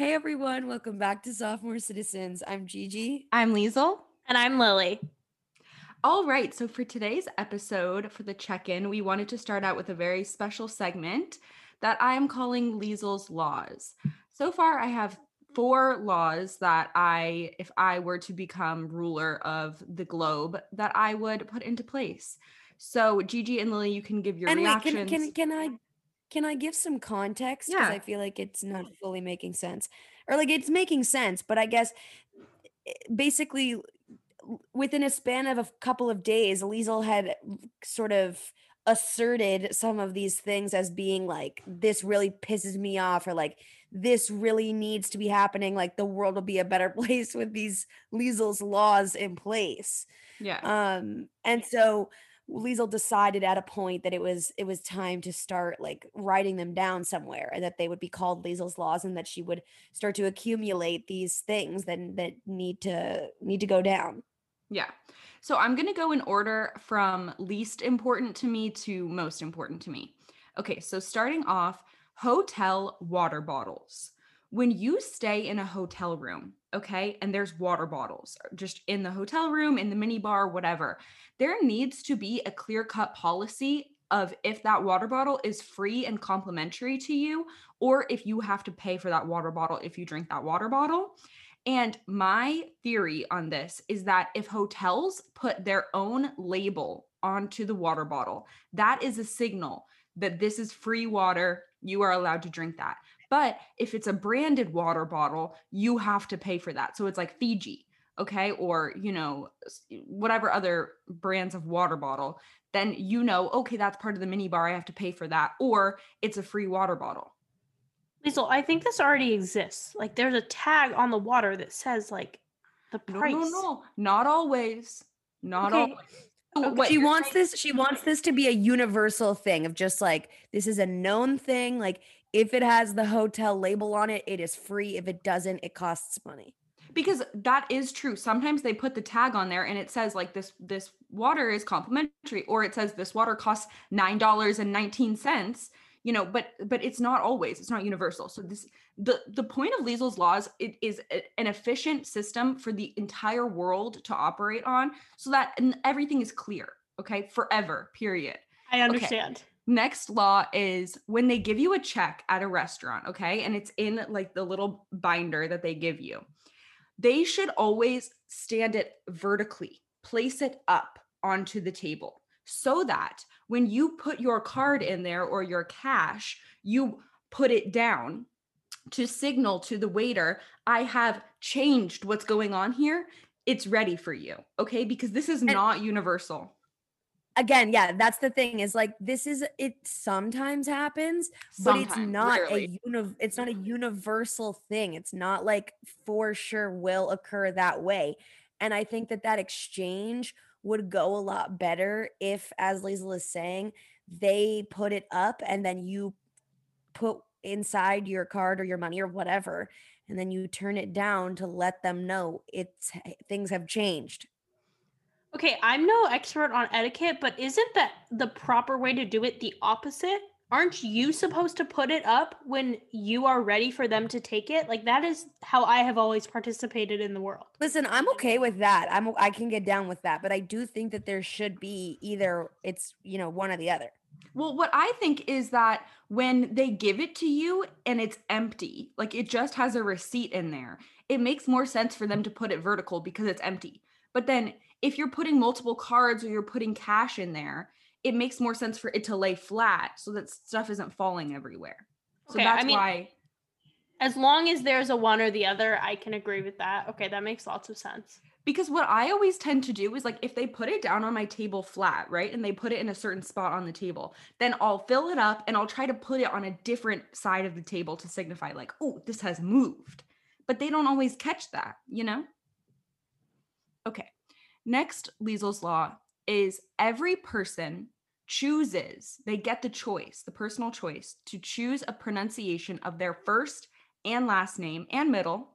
Hey everyone, welcome back to Sophomore Citizens. I'm Gigi. I'm Liesl. And I'm Lilly. All right, so for today's episode, for the check-in, we wanted to start out with a very special segment that I am calling Liesl's Laws. So far, I have 4 laws that if I were to become ruler of the globe, that I would put into place. So Gigi and Lilly, you can give your reactions. Wait, can I give some context? Because I feel like it's not fully making sense. Or like it's making sense, but I guess basically within a span of a couple of days, Liesl had sort of asserted some of these things as being like, this really pisses me off, or like, this really needs to be happening. Like the world will be a better place with these Liesl's laws in place. Yeah. And so Liesl decided at a point that it was time to start like writing them down somewhere, and that they would be called Liesl's laws, and that she would start to accumulate these things that need to go down. Yeah. So I'm going to go in order from least important to me to most important to me. Okay. So starting off, hotel water bottles. When you stay in a hotel room, okay, and there's water bottles just in the hotel room, in the mini bar, whatever, there needs to be a clear-cut policy of if that water bottle is free and complimentary to you, or if you have to pay for that water bottle if you drink that water bottle. And my theory on this is that if hotels put their own label onto the water bottle, that is a signal that this is free water, you are allowed to drink that. But if it's a branded water bottle, you have to pay for that. So it's like Fiji, okay? Or, you know, whatever other brands of water bottle, then you know, okay, that's part of the mini bar. I have to pay for that. Or it's a free water bottle. Liesl, I think this already exists. Like there's a tag on the water that says like the price. No. Not always. Not always. Okay. She wants this to be a universal thing of just like, this is a known thing. Like if it has the hotel label on it, it is free. If it doesn't, it costs money. Because that is true. Sometimes they put the tag on there and it says like this water is complimentary, or it says this water costs $9.19, you know, but it's not always, it's not universal. So the point of Liesl's laws, it is an efficient system for the entire world to operate on so that everything is clear. Okay. Forever, period. I understand. Okay. Next law is when they give you a check at a restaurant. Okay. And it's in like the little binder that they give you, they should always stand it vertically, place it up onto the table so that when you put your card in there or your cash, you put it down to signal to the waiter, I have changed what's going on here. It's ready for you. Okay. Because this is not universal. Again, yeah, that's the thing is like, it sometimes happens, but it's not literally it's not a universal thing. It's not like for sure will occur that way. And I think that exchange would go a lot better if, as Liesl is saying, they put it up and then you put inside your card or your money or whatever, and then you turn it down to let them know things have changed. Okay, I'm no expert on etiquette, but isn't that the proper way to do it the opposite? Aren't you supposed to put it up when you are ready for them to take it? Like that is how I have always participated in the world. Listen, I'm okay with that. I can get down with that, but I do think that there should be either it's, you know, one or the other. Well, what I think is that when they give it to you and it's empty, like it just has a receipt in there, it makes more sense for them to put it vertical because it's empty. But then if you're putting multiple cards or you're putting cash in there, it makes more sense for it to lay flat so that stuff isn't falling everywhere. So okay, that's why. As long as there's a one or the other, I can agree with that. Okay, that makes lots of sense. Because what I always tend to do is like, if they put it down on my table flat, right? And they put it in a certain spot on the table, then I'll fill it up and I'll try to put it on a different side of the table to signify like, oh, this has moved. But they don't always catch that, you know? Okay. Next, Liesl's law is every person chooses, they get the choice, the personal choice, to choose a pronunciation of their first and last name and middle,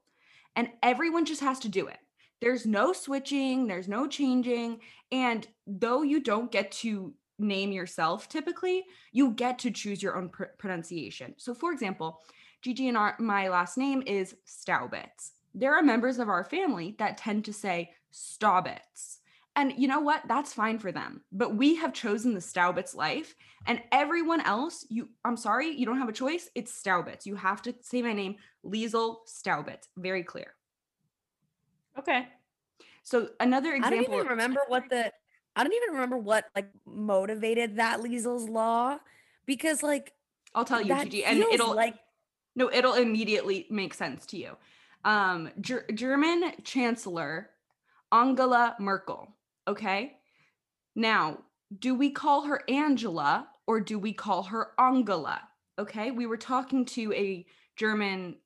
and everyone just has to do it. There's no switching, there's no changing, and though you don't get to name yourself typically, you get to choose your own pronunciation. So for example, Gigi and my last name is Staubitz. There are members of our family that tend to say Staubitz. And you know what? That's fine for them. But we have chosen the Staubitz life, and everyone else, I'm sorry, you don't have a choice. It's Staubitz. You have to say my name, Liesl Staubitz. Very clear. Okay. So another example. I don't even remember what like motivated that Liesl's law, because like I'll tell you, Gigi, and it'll immediately make sense to you. German Chancellor Angela Merkel. Okay. Now, do we call her Angela or do we call her Angela? Okay. We were talking to a German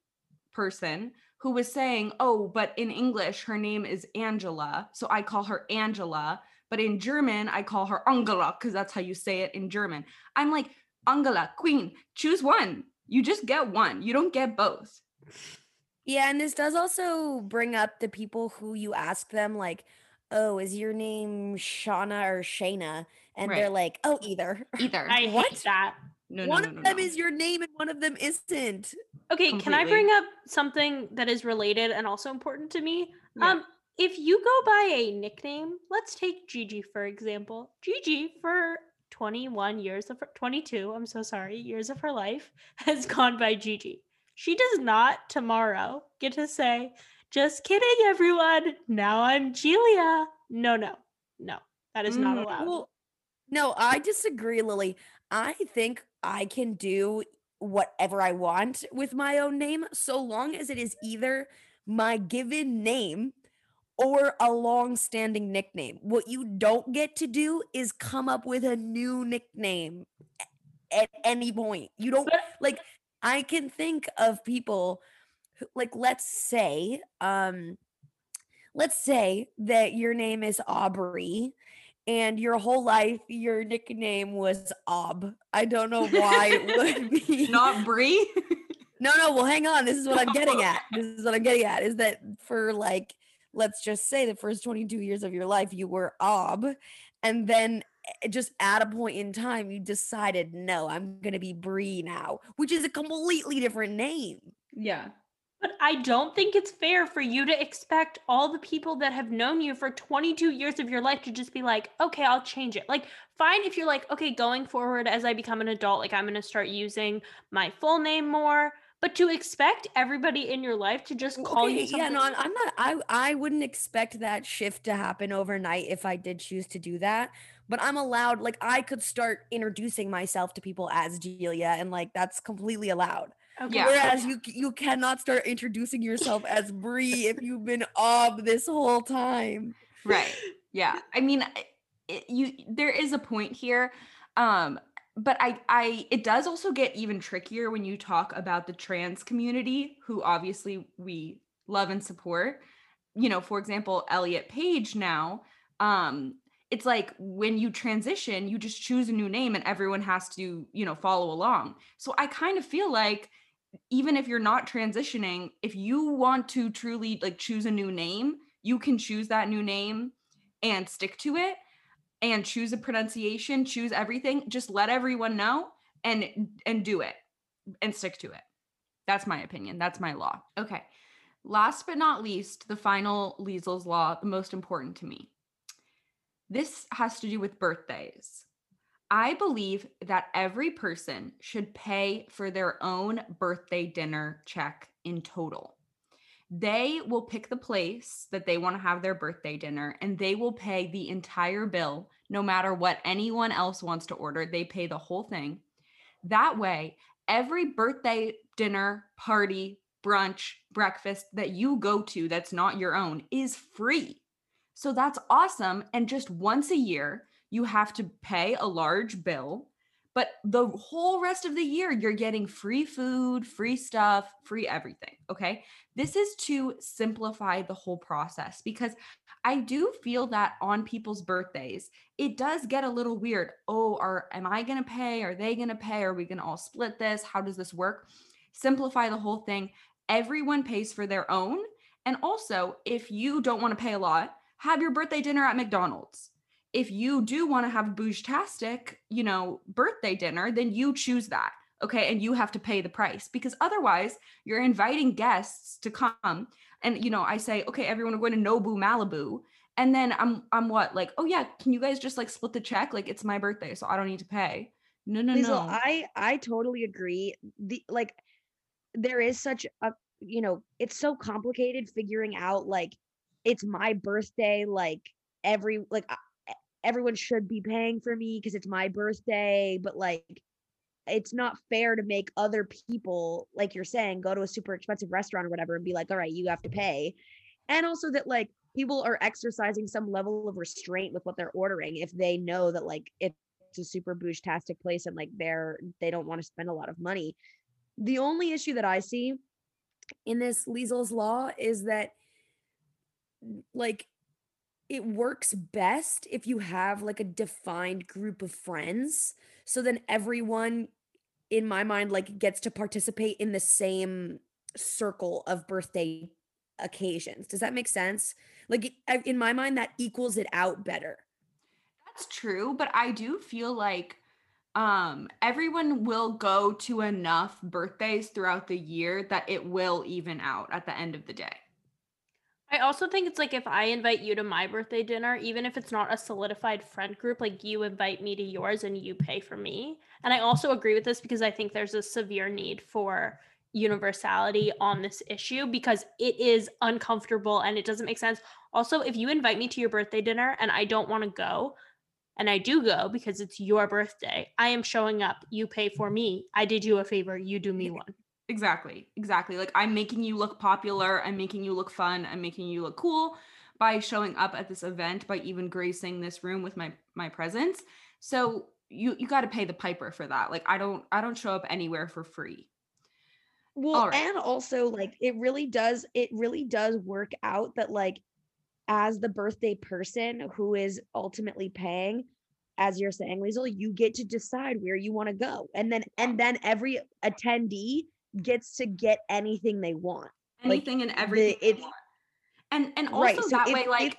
person who was saying, oh, but in English, her name is Angela. So I call her Angela. But in German, I call her Angela because that's how you say it in German. I'm like, Angela, queen, choose one. You just get one. You don't get both. Yeah, and this does also bring up the people who you ask them like, oh, is your name Shauna or Shayna? And They're like, oh, either. I hate that. No, one of them is your name and one of them isn't. Okay, completely. Can I bring up something that is related and also important to me? Yeah. If you go by a nickname, let's take Gigi, for example. Gigi, for 22 years of her life, has gone by Gigi. She does not tomorrow get to say, just kidding, everyone. Now I'm Gilia. No. That is not allowed. Well, no, I disagree, Lily. I think I can do whatever I want with my own name, so long as it is either my given name or a long-standing nickname. What you don't get to do is come up with a new nickname at any point. You don't, like, I can think of people who, like, let's say that your name is Aubrey and your whole life your nickname was Ob. I don't know why it would be. Not Bree? No, well, hang on. This is what I'm getting at. Is that for, like, let's just say the first 22 years of your life, you were Ob. And then just at a point in time, you decided, no, I'm going to be Bree now, which is a completely different name. Yeah. But I don't think it's fair for you to expect all the people that have known you for 22 years of your life to just be like, okay, I'll change it. Like, fine if you're like, okay, going forward as I become an adult, like I'm going to start using my full name more. But to expect everybody in your life to just call you something. Yeah, no, I'm not. I wouldn't expect that shift to happen overnight if I did choose to do that. But I'm allowed, like, I could start introducing myself to people as Gilia, and like that's completely allowed. Okay. Yeah. Whereas you cannot start introducing yourself as Bree if you've been Ob this whole time. Right. Yeah. I mean, there is a point here. But it does also get even trickier when you talk about the trans community, who obviously we love and support. You know, for example, Elliot Page now, it's like when you transition, you just choose a new name and everyone has to, you know, follow along. So I kind of feel like even if you're not transitioning, if you want to truly like choose a new name, you can choose that new name and stick to it. And choose a pronunciation, choose everything, just let everyone know and do it and stick to it. That's my opinion. That's my law. Okay. Last but not least, the final Liesl's law, the most important to me. This has to do with birthdays. I believe that every person should pay for their own birthday dinner check in total. They will pick the place that they want to have their birthday dinner, and they will pay the entire bill, no matter what anyone else wants to order. They pay the whole thing. That way, every birthday dinner, party, brunch, breakfast that you go to that's not your own is free. So that's awesome. And just once a year, you have to pay a large bill, but the whole rest of the year, you're getting free food, free stuff, free everything, okay? This is to simplify the whole process, because I do feel that on people's birthdays, it does get a little weird. Oh, am I going to pay? Are they going to pay? Are we going to all split this? How does this work? Simplify the whole thing. Everyone pays for their own. And also, if you don't want to pay a lot, have your birthday dinner at McDonald's. If you do want to have a bougetastic, you know, birthday dinner, then you choose that. Okay. And you have to pay the price, because otherwise you're inviting guests to come. And, you know, I say, okay, everyone, we're going to Nobu Malibu. And then I'm what? Like, oh yeah. Can you guys just like split the check? Like, it's my birthday, so I don't need to pay. No. I totally agree. There is such a, you know, it's so complicated figuring out, like, it's my birthday. Like everyone should be paying for me because it's my birthday, but like, it's not fair to make other people, like you're saying, go to a super expensive restaurant or whatever and be like, all right, you have to pay. And also that like people are exercising some level of restraint with what they're ordering if they know that like it's a super bougie-tastic place and like they don't want to spend a lot of money. The only issue that I see in this Liesl's law is that like it works best if you have like a defined group of friends. So then everyone, in my mind, like gets to participate in the same circle of birthday occasions. Does that make sense? Like in my mind, that equals it out better. That's true. But I do feel like everyone will go to enough birthdays throughout the year that it will even out at the end of the day. I also think it's like if I invite you to my birthday dinner, even if it's not a solidified friend group, like you invite me to yours and you pay for me. And I also agree with this because I think there's a severe need for universality on this issue because it is uncomfortable and it doesn't make sense. Also, if you invite me to your birthday dinner and I don't want to go, and I do go because it's your birthday, I am showing up. You pay for me. I did you a favor. You do me one. Exactly. Like I'm making you look popular. I'm making you look fun. I'm making you look cool by showing up at this event, by even gracing this room with my presence. So you got to pay the piper for that. Like I don't show up anywhere for free. Well, right. And also like it really does work out that like as the birthday person who is ultimately paying, as you're saying, Liesl, you get to decide where you want to go. And then every attendee gets to get anything they want. Anything like, and everything they want. And also right. So that way, like,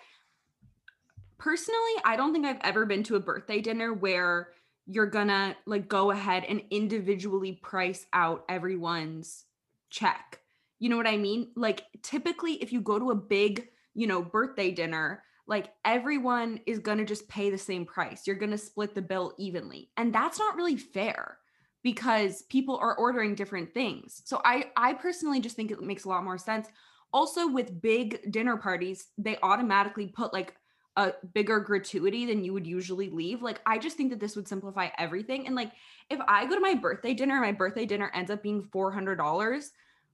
personally, I don't think I've ever been to a birthday dinner where you're gonna like go ahead and individually price out everyone's check. You know what I mean? Like typically if you go to a big, you know, birthday dinner, like everyone is going to just pay the same price. You're going to split the bill evenly. And that's not really fair because people are ordering different things. So I personally just think it makes a lot more sense. Also with big dinner parties, they automatically put like a bigger gratuity than you would usually leave. Like, I just think that this would simplify everything. And like, if I go to my birthday dinner ends up being $400.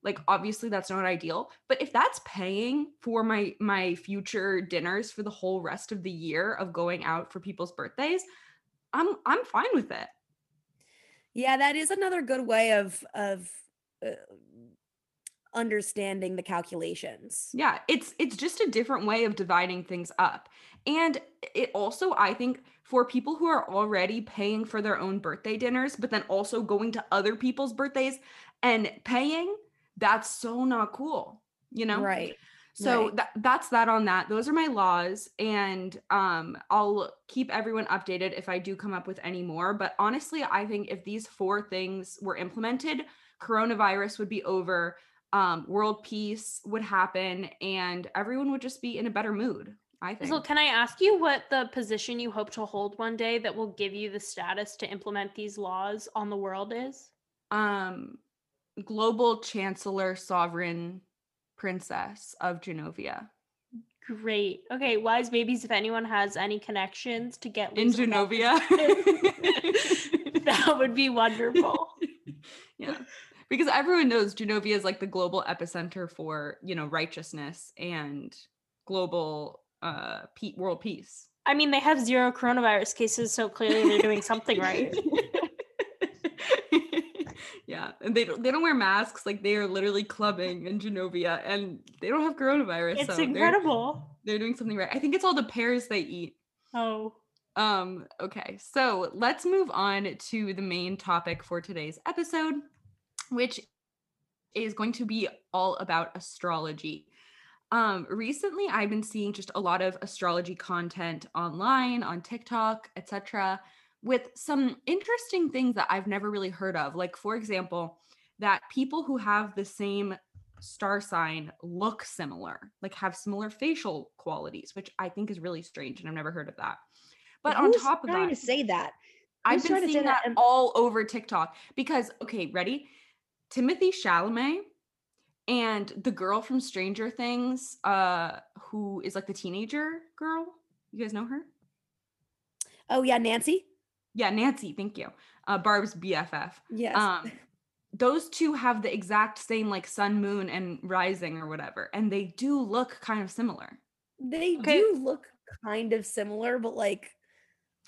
Like, obviously that's not ideal, but if that's paying for my future dinners for the whole rest of the year of going out for people's birthdays, I'm fine with it. Yeah, that is another good way of understanding the calculations. Yeah, it's just a different way of dividing things up. And it also, I think, for people who are already paying for their own birthday dinners, but then also going to other people's birthdays and paying, that's so not cool, you know? Right. So right. That's that on that. Those are my laws. And I'll keep everyone updated if I do come up with any more. But honestly, I think if these four things were implemented, coronavirus would be over, world peace would happen, and everyone would just be in a better mood, I think. So can I ask you what the position you hope to hold one day that will give you the status to implement these laws on the world is? Global Chancellor, Sovereign Princess of Genovia. Great. Okay, wise babies, if anyone has any connections to get in Genovia, that would be wonderful. Yeah, because everyone knows Genovia is like the global epicenter for, you know, righteousness and global world peace. I mean, they have 0 coronavirus cases, so clearly they're doing something right. Yeah, and they don't wear masks. Like, they are literally clubbing in Genovia, and they don't have coronavirus. It's so incredible. They're doing something right. I think it's all the pears they eat. Oh. Okay, so let's move on to the main topic for today's episode, which is going to be all about astrology. Recently, I've been seeing just a lot of astrology content online, on TikTok, etc., with some interesting things that I've never really heard of. Like, for example, that people who have the same star sign look similar, like have similar facial qualities, which I think is really strange, and I've never heard of that. But on top of that, trying to say that, I've been seeing that all over TikTok because, okay, ready? Timothy Chalamet and the girl from Stranger Things, who is like the teenager girl. You guys know her? Oh yeah, Nancy. Yeah, Nancy. Thank you. Barb's BFF. Yes. Those two have the exact same like sun, moon, and rising or whatever, and they do look kind of similar. They do look kind of similar, but like,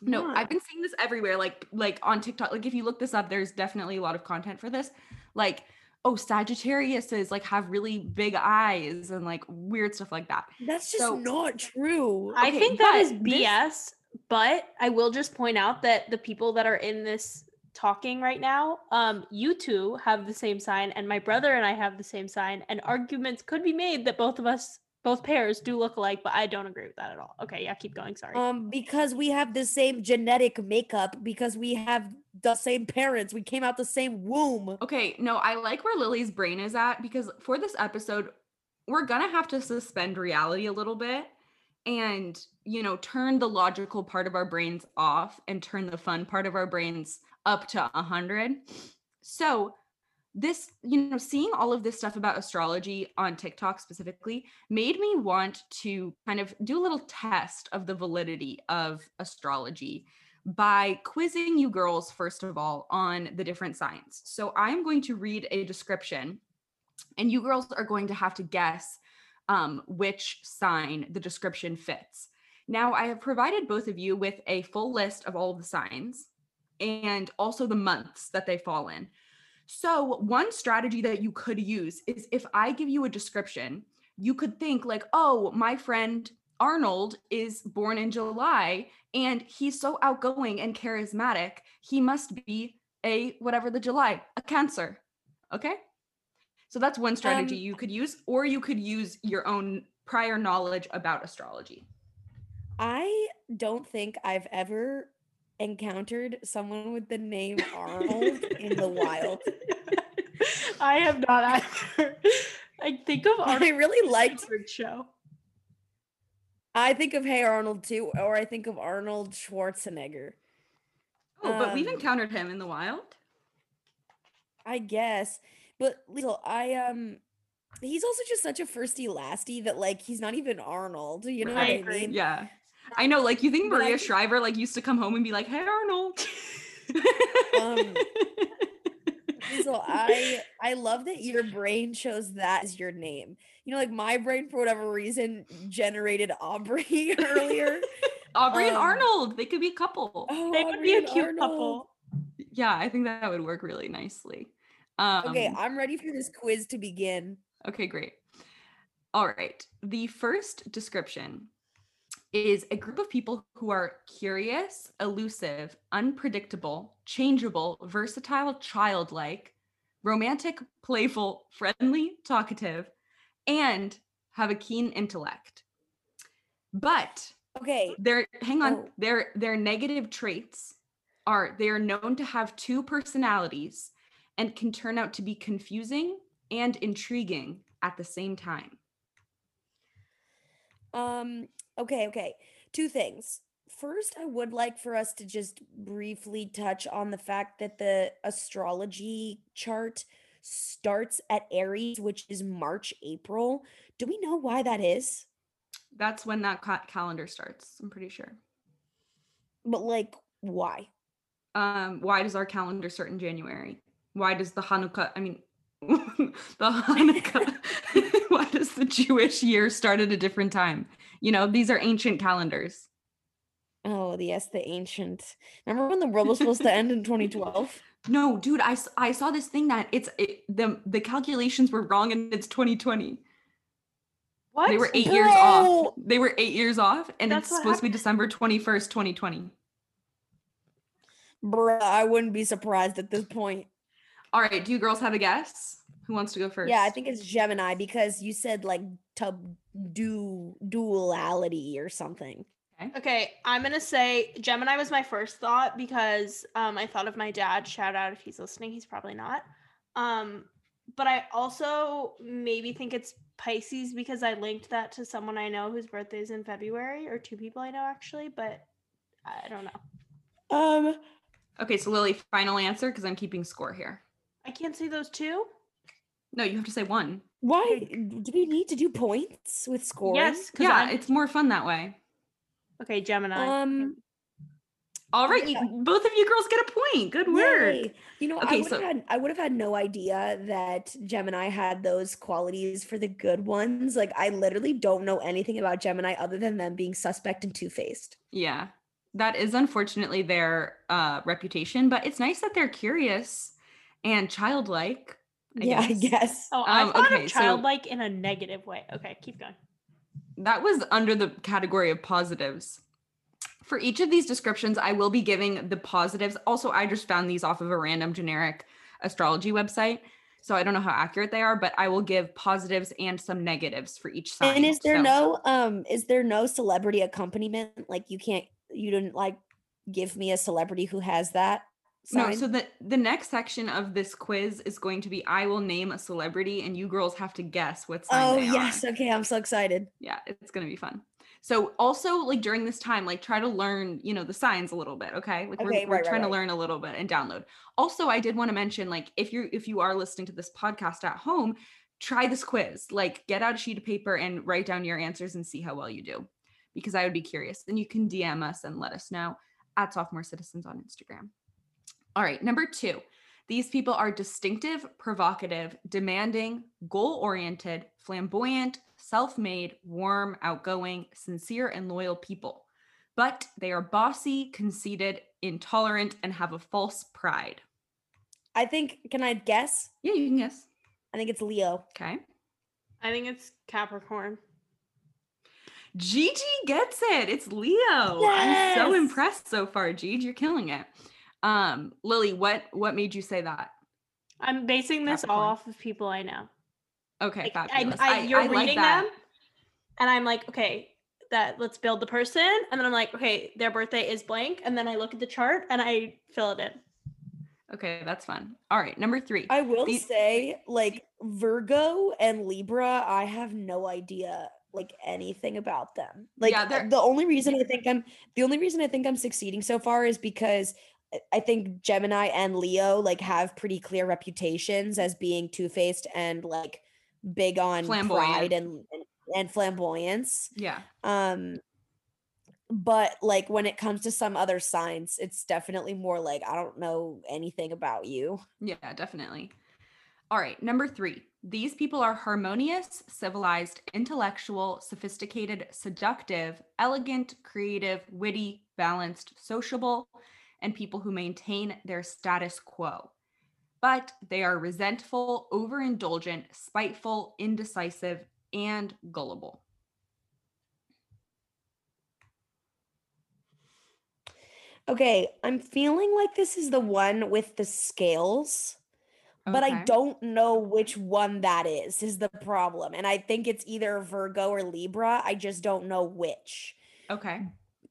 no, not. I've been seeing this everywhere, like on TikTok. Like if you look this up, there's definitely a lot of content for this. Like, oh, Sagittarius is like have really big eyes and like weird stuff like that. That's just not true. I think that is BS. But I will just point out that the people that are in this talking right now, you two have the same sign, and my brother and I have the same sign, and arguments could be made that both pairs do look alike, but I don't agree with that at all. Okay, yeah, keep going, sorry. Because we have the same genetic makeup, because we have the same parents, we came out the same womb. Okay, no, I like where Lily's brain is at, because for this episode, we're gonna have to suspend reality a little bit and, you know, turn the logical part of our brains off and turn the fun part of our brains up to 100. So this, you know, seeing all of this stuff about astrology on TikTok specifically made me want to kind of do a little test of the validity of astrology by quizzing you girls, first of all, on the different signs. So I'm going to read a description and you girls are going to have to guess which sign the description fits. Now, I have provided both of you with a full list of all of the signs and also the months that they fall in. So one strategy that you could use is if I give you a description, you could think like, oh, my friend Arnold is born in July and he's so outgoing and charismatic. He must be a, whatever the July, a Cancer. Okay. So that's one strategy you could use, or you could use your own prior knowledge about astrology. I don't think I've ever encountered someone with the name Arnold in the wild. I have not either. I think of Arnold. I really liked her show. I think of Hey Arnold too, or I think of Arnold Schwarzenegger. Oh, but we've encountered him in the wild? I guess. But Liesl, he's also just such a firsty lasty that like he's not even Arnold, you know right, what I mean? Yeah, I know. Like you think Maria Shriver like used to come home and be like, "Hey Arnold." Liesl, I love that your brain chose that as your name. You know, like my brain for whatever reason generated Aubrey earlier. Aubrey and Arnold, they could be a couple. Oh, they would be a cute couple. Yeah, I think that would work really nicely. Okay, I'm ready for this quiz to begin. Okay, great. All right. The first description is a group of people who are curious, elusive, unpredictable, changeable, versatile, childlike, romantic, playful, friendly, talkative, and have a keen intellect. But okay, their negative traits are they are known to have two personalities and can turn out to be confusing and intriguing at the same time. Okay. Two things. First, I would like for us to just briefly touch on the fact that the astrology chart starts at Aries, which is March, April. Do we know why that is? That's when that calendar starts, I'm pretty sure. But like, why? Why does our calendar start in January? Why does the Hanukkah, why does the Jewish year start at a different time? You know, these are ancient calendars. Oh, yes, the ancient. Remember when the world was supposed to end in 2012? No, dude, I saw this thing that the calculations were wrong and it's 2020. What? They were 8 years off. And that's it's supposed to be December 21st, 2020. Bruh, I wouldn't be surprised at this point. All right, do you girls have a guess? Who wants to go first? Yeah, I think it's Gemini because you said like duality or something. Okay, I'm going to say Gemini was my first thought because I thought of my dad. Shout out if he's listening. He's probably not. But I also maybe think it's Pisces because I linked that to someone I know whose birthday is in February, or two people I know actually, but I don't know. Okay, so Lily, final answer because I'm keeping score here. I can't say those two? No, you have to say one. Why? Do we need to do points with scores? Yes. It's more fun that way. Okay, Gemini. All right, both of you girls get a point. Good work. Yay. You know, okay, I would have had no idea that Gemini had those qualities for the good ones. Like, I literally don't know anything about Gemini other than them being suspect and two-faced. Yeah, that is unfortunately their reputation, but it's nice that they're curious and childlike. I guess. Oh, I thought of childlike in a negative way. Okay, keep going. That was under the category of positives. For each of these descriptions, I will be giving the positives. Also, I just found these off of a random generic astrology website, so I don't know how accurate they are, but I will give positives and some negatives for each sign. And is there no celebrity accompaniment? Like you didn't like give me a celebrity who has that sign? No, so the next section of this quiz is going to be, I will name a celebrity and you girls have to guess what sign they are. Oh yes, okay, I'm so excited. Yeah, it's going to be fun. So also, like, during this time, like, try to learn, you know, the signs a little bit, okay? Like, we're trying to learn a little bit and download. Also, I did want to mention, like, if you are listening to this podcast at home, try this quiz. Like, get out a sheet of paper and write down your answers and see how well you do, because I would be curious. And you can DM us and let us know at Sophomore Citizens on Instagram. All right, number 2. These people are distinctive, provocative, demanding, goal-oriented, flamboyant, self-made, warm, outgoing, sincere, and loyal people. But they are bossy, conceited, intolerant, and have a false pride. I think, can I guess? Yeah, you can guess. I think it's Leo. Okay. I think it's Capricorn. Gigi gets it. It's Leo. Yes! I'm so impressed so far, Gigi. You're killing it. Lily, what made you say that? I'm basing this all off of people I know. Okay, like, fabulous. You're reading them, and I'm like, okay, let's build the person, and then I'm like, okay, their birthday is blank, and then I look at the chart and I fill it in. Okay, that's fun. All right, number 3. I will say, like, Virgo and Libra, I have no idea, like, anything about them. Like, yeah, the only reason I think I'm succeeding so far is because I think Gemini and Leo, like, have pretty clear reputations as being two-faced and, like, big on pride and flamboyance. Yeah. But, like, when it comes to some other signs, it's definitely more like, I don't know anything about you. Yeah, definitely. All right. Number 3. These people are harmonious, civilized, intellectual, sophisticated, seductive, elegant, creative, witty, balanced, sociable, and people who maintain their status quo. But they are resentful, overindulgent, spiteful, indecisive, and gullible. Okay, I'm feeling like this is the one with the scales, but I don't know which one that is the problem. And I think it's either Virgo or Libra. I just don't know which. Okay.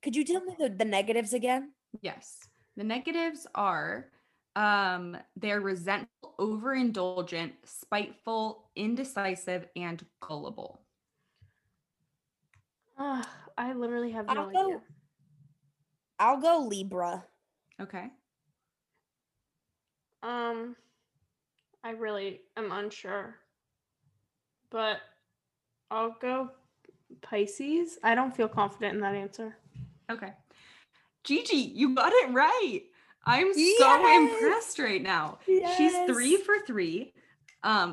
Could you tell me the negatives again? Yes. The negatives are, they're resentful, overindulgent, spiteful, indecisive, and gullible. I literally have no idea. I'll go Libra. Okay. I really am unsure, but I'll go Pisces. I don't feel confident in that answer. Okay. Gigi, you got it right. I'm so impressed right now. Yes. She's 3 for 3.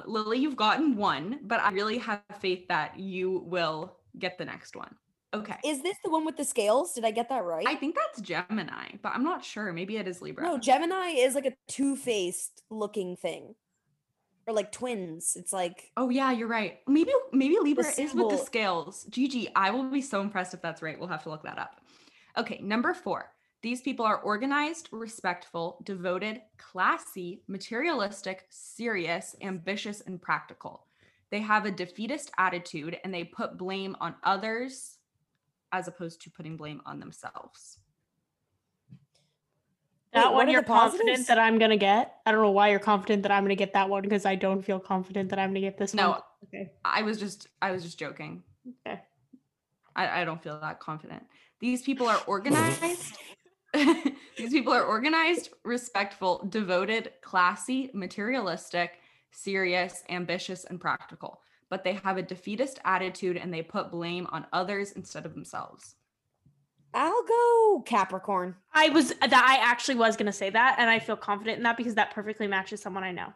Lily, you've gotten 1, but I really have faith that you will get the next one. Okay. Is this the one with the scales? Did I get that right? I think that's Gemini, but I'm not sure. Maybe it is Libra. No, Gemini is like a two-faced looking thing. Or like twins. It's like, oh yeah, you're right. Maybe Libra is with the scales. Gigi, I will be so impressed if that's right. We'll have to look that up. Okay, number 4. These people are organized, respectful, devoted, classy, materialistic, serious, ambitious, and practical. They have a defeatist attitude and they put blame on others, as opposed to putting blame on themselves. That one you're confident that I'm going to get. I don't know why you're confident that I'm going to get that one, because I don't feel confident that I'm going to get this one. No, okay. I was just joking. Okay. I don't feel that confident. These people are organized. These people are organized, respectful, devoted, classy, materialistic, serious, ambitious, and practical. But they have a defeatist attitude and they put blame on others instead of themselves. I'll go Capricorn. I actually was going to say that, and I feel confident in that because that perfectly matches someone I know.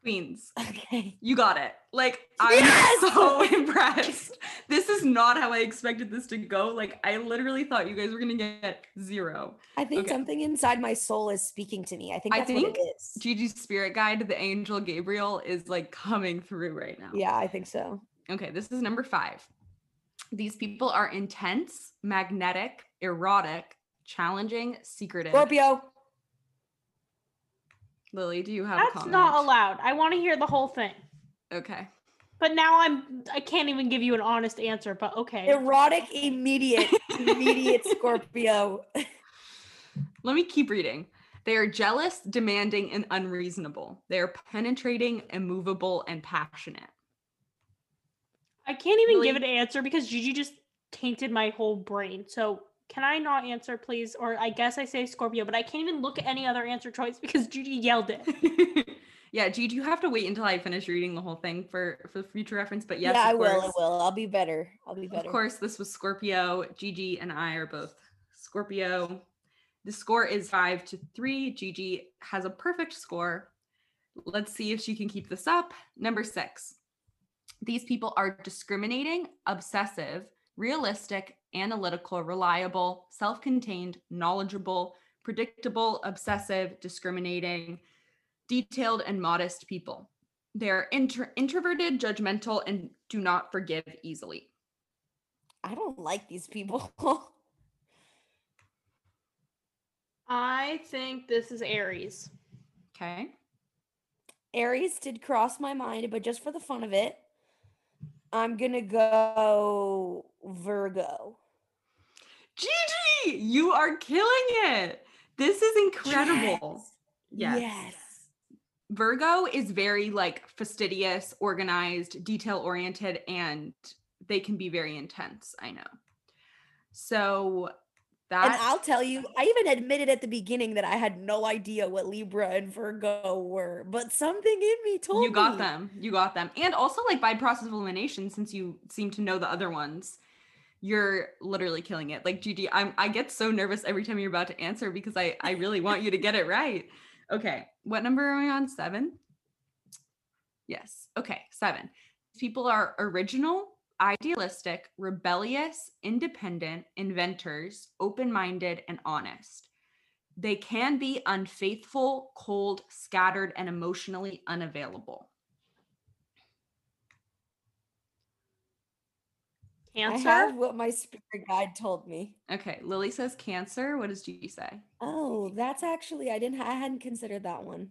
Queens. Okay. You got it. Like, I'm so impressed. This is not how I expected this to go. Like, I literally thought you guys were going to get zero. I think something inside my soul is speaking to me. I think what it is. Gigi's spirit guide, the angel Gabriel, is like coming through right now. Yeah, I think so. Okay, this is number 5. These people are intense, magnetic, erotic, challenging, secretive. Scorpio. Lily, do you have a comment? That's not allowed. I want to hear the whole thing. Okay. But now I can't even give you an honest answer, but okay. Erotic, immediate Scorpio. Let me keep reading. They are jealous, demanding, and unreasonable. They are penetrating, immovable, and passionate. I can't even give an answer because Gigi just tainted my whole brain. So can I not answer, please? Or I guess I say Scorpio, but I can't even look at any other answer choice because Gigi yelled it. Yeah, Gigi, you have to wait until I finish reading the whole thing for future reference. But yes, yeah, of course. I will. I'll be better. Of course, this was Scorpio. Gigi and I are both Scorpio. The score is 5-3. Gigi has a perfect score. Let's see if she can keep this up. Number 6. These people are discriminating, obsessive, realistic, analytical, reliable, self-contained, knowledgeable, predictable, obsessive, discriminating, detailed, and modest people. They are introverted, judgmental, and do not forgive easily. I don't like these people. I think this is Aries. Okay. Aries did cross my mind, but just for the fun of it, I'm going to go Virgo. Gigi, you are killing it. This is incredible. Yes. Virgo is very like fastidious, organized, detail-oriented, and they can be very intense. I know. So that. And I'll tell you, I even admitted at the beginning that I had no idea what Libra and Virgo were, but something in me told me. You got them. And also, like, by process of elimination, since you seem to know the other ones, you're literally killing it. Like, Gigi, I get so nervous every time you're about to answer because I really want you to get it right. Okay. What number are we on? 7? Yes. Okay. 7. People are original, idealistic, rebellious, independent, inventors, open-minded, and honest. They can be unfaithful, cold, scattered, and emotionally unavailable. Cancer? I have what my spirit guide told me. Okay, Lily says Cancer. What does Gigi say? Oh, that's actually, I hadn't considered that one.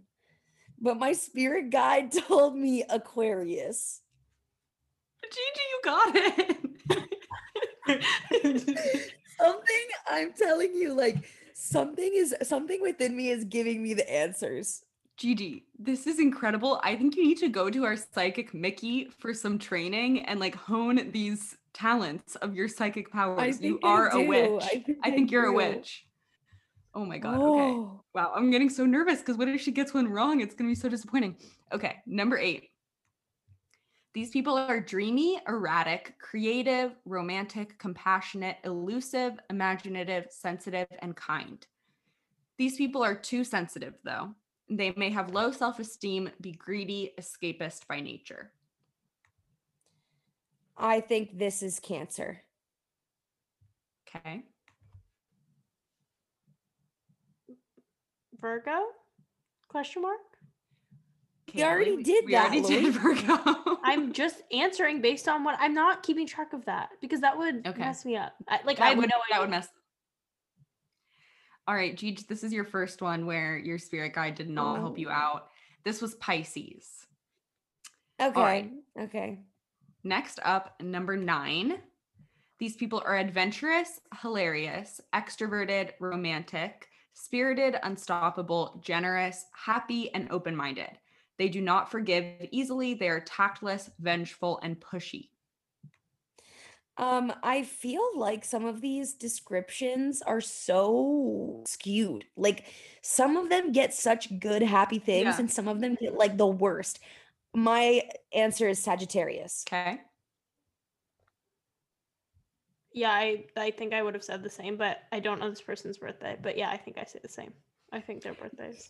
But my spirit guide told me Aquarius. Gigi, you got it. Something, I'm telling you, like, something within me is giving me the answers. Gigi, this is incredible. I think you need to go to our psychic Mickey for some training and like hone these talents of your psychic powers. You are a witch. I think you're a witch. Oh my God. Oh. Okay. Wow. I'm getting so nervous because what if she gets one wrong? It's going to be so disappointing. Okay. Number 8. These people are dreamy, erratic, creative, romantic, compassionate, elusive, imaginative, sensitive, and kind. These people are too sensitive, though. They may have low self-esteem, be greedy, escapist by nature. I think this is Cancer. Okay. Virgo? Question mark? We already did Virgo. I'm just answering based on what I'm not keeping track of that because that would mess me up. That would mess. All right, Gigi, this is your first one where your spirit guide did not help you out. This was Pisces. Okay. All right. Okay. Next up, number 9. These people are adventurous, hilarious, extroverted, romantic, spirited, unstoppable, generous, happy, and open-minded. They do not forgive easily. They are tactless, vengeful, and pushy. I feel like some of these descriptions are so skewed. Like, some of them get such good, happy things, and some of them get, like, the worst. My answer is Sagittarius. Okay. Yeah, I think I would have said the same, but I don't know this person's birthday. But yeah, I think I say the same. I think their birthdays.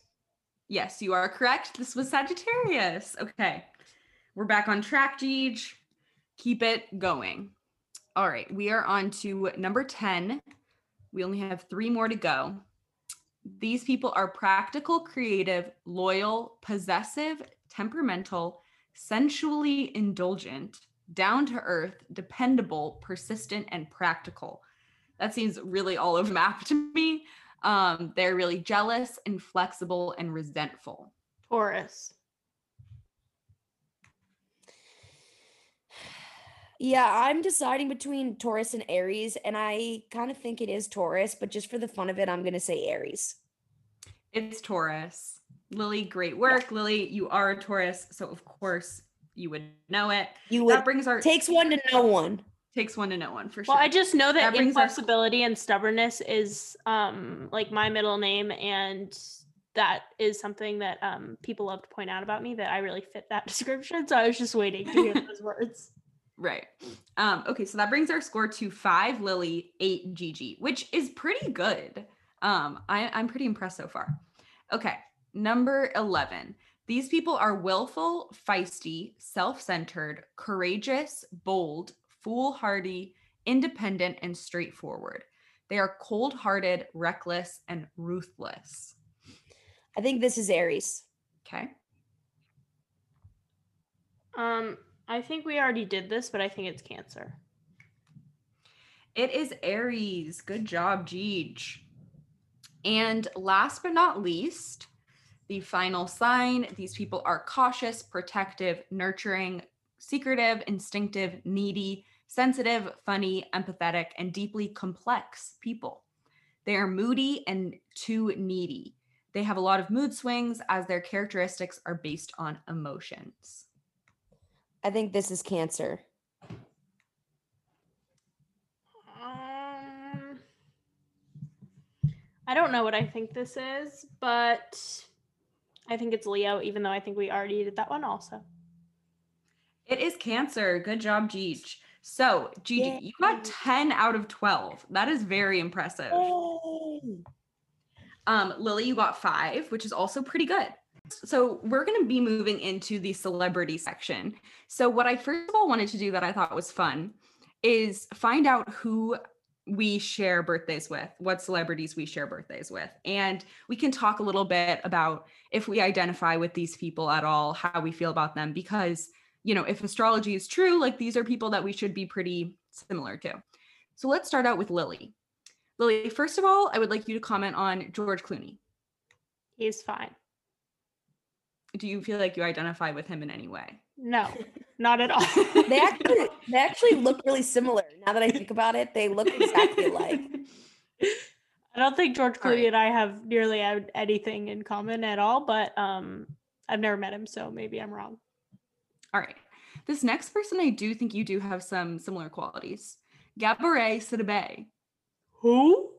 Yes, you are correct. This was Sagittarius. Okay. We're back on track, Gigi. Keep it going. All right, we are on to number 10. We only have 3 more to go. These people are practical, creative, loyal, possessive, temperamental, sensually indulgent, down to earth, dependable, persistent, and practical. That seems really all over the map to me. They're really jealous, inflexible, and resentful. Taurus. Yeah, I'm deciding between Taurus and Aries, and I kind of think it is Taurus, but just for the fun of it, I'm going to say Aries. It's Taurus. Lily, great work. Yeah. Lily, you are a Taurus, so of course you would know it. You would. That brings our... Takes one to know one. Takes one to know one, for sure. Well, I just know that inflexibility and stubbornness is like my middle name, and that is something that people love to point out about me, that I really fit that description, so I was just waiting to hear those words. Right. Okay, so that brings our score to 5 Lily, 8 Gigi, which is pretty good. I'm pretty impressed so far. Okay, number 11. These people are willful, feisty, self-centered, courageous, bold, foolhardy, independent, and straightforward. They are cold-hearted, reckless, and ruthless. I think this is Aries. Okay. I think we already did this, but I think it's Cancer. It is Aries. Good job, Gigi. And last but not least, the final sign. These people are cautious, protective, nurturing, secretive, instinctive, needy, sensitive, funny, empathetic, and deeply complex people. They are moody and too needy. They have a lot of mood swings as their characteristics are based on emotions. I think this is Cancer. I don't know what I think this is, but I think it's Leo, even though I think we already did that one also. It is Cancer. Good job, Gigi. So, Gigi, Yay. You got 10 out of 12. That is very impressive. Lily, you got 5, which is also pretty good. So we're going to be moving into the celebrity section. So what I first of all wanted to do that I thought was fun is find out who we share birthdays with, what celebrities we share birthdays with. And we can talk a little bit about if we identify with these people at all, how we feel about them, because, you know, if astrology is true, like these are people that we should be pretty similar to. So let's start out with Lily. Lily, first of all, I would like you to comment on George Clooney. He's fine. Do you feel like you identify with him in any way? No, not at all. They actually look really similar. Now that I think about it, they look exactly alike. I don't think George Clooney and I have nearly anything in common at all, but I've never met him, so maybe I'm wrong. All right. This next person, I do think you do have some similar qualities. Gabourey Sidibe. Who?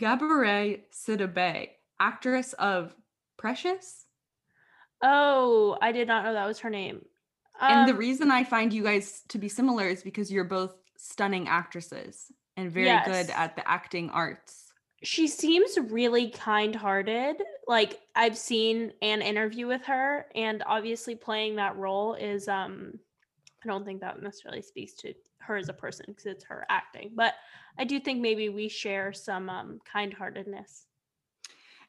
Gabourey Sidibe, actress of Precious? Oh, I did not know that was her name. And the reason I find you guys to be similar is because you're both stunning actresses and very good at the acting arts. She seems really kind-hearted. Like, I've seen an interview with her, and obviously playing that role is, I don't think that necessarily speaks to her as a person because it's her acting. But I do think maybe we share some kind-heartedness.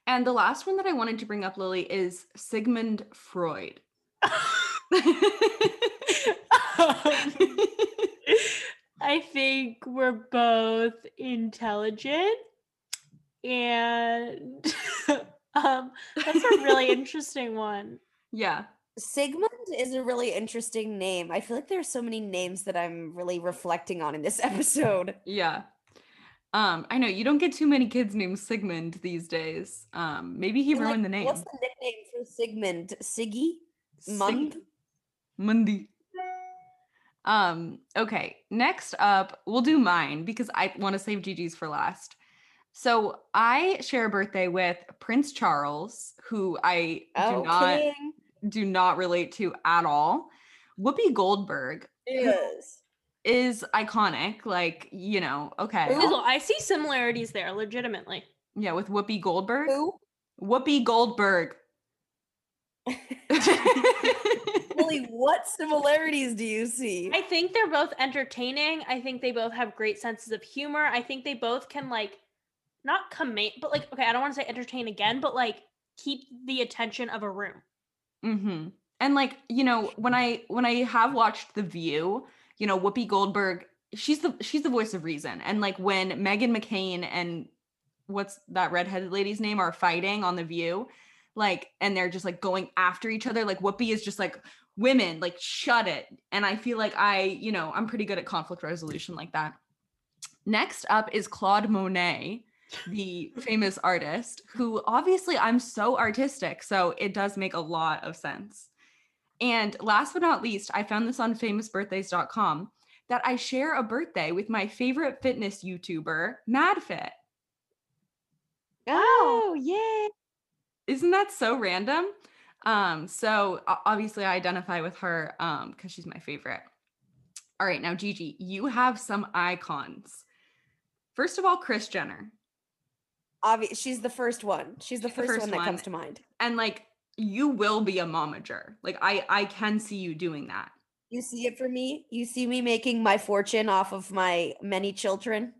And the last one that I wanted to bring up, Lily, is Sigmund Freud. I think we're both intelligent, and that's a really interesting one. Yeah, Sigmund is a really interesting name. I feel like there are so many names that I'm really reflecting on in this episode. Yeah. I know you don't get too many kids named Sigmund these days. Maybe he ruined the name. What's the nickname for Sigmund? Siggy? Mund? Mundi. Okay. Next up, we'll do mine because I want to save Gigi's for last. So I share a birthday with Prince Charles, who I do not relate to at all. Whoopi Goldberg is iconic. Like, you know, okay. Liesl, I see similarities there, legitimately. Yeah, with Whoopi Goldberg. Who? Whoopi Goldberg. Really, what similarities do you see? I think they're both entertaining. I think they both have great senses of humor. I think they both can, like, not command, but like, okay, I don't want to say entertain again, but like keep the attention of a room. Mm-hmm. And like, you know, when I have watched The View, you know, Whoopi Goldberg, she's the voice of reason. And like when Meghan McCain and what's that redheaded lady's name are fighting on The View, like, and they're just like going after each other, like Whoopi is just like, women, like, shut it. And I feel like I'm pretty good at conflict resolution like that. Next up is Claude Monet, the famous artist, who obviously I'm so artistic, so it does make a lot of sense. And last but not least, I found this on famousbirthdays.com that I share a birthday with my favorite fitness YouTuber, MadFit. Oh, yay! Isn't that so random? So obviously I identify with her because she's my favorite. All right, now Gigi, you have some icons. First of all, Kris Jenner. Obviously, she's the first one. She's the first one that comes to mind. And like, you will be a momager. Like I can see you doing that. You see it for me? You see me making my fortune off of my many children?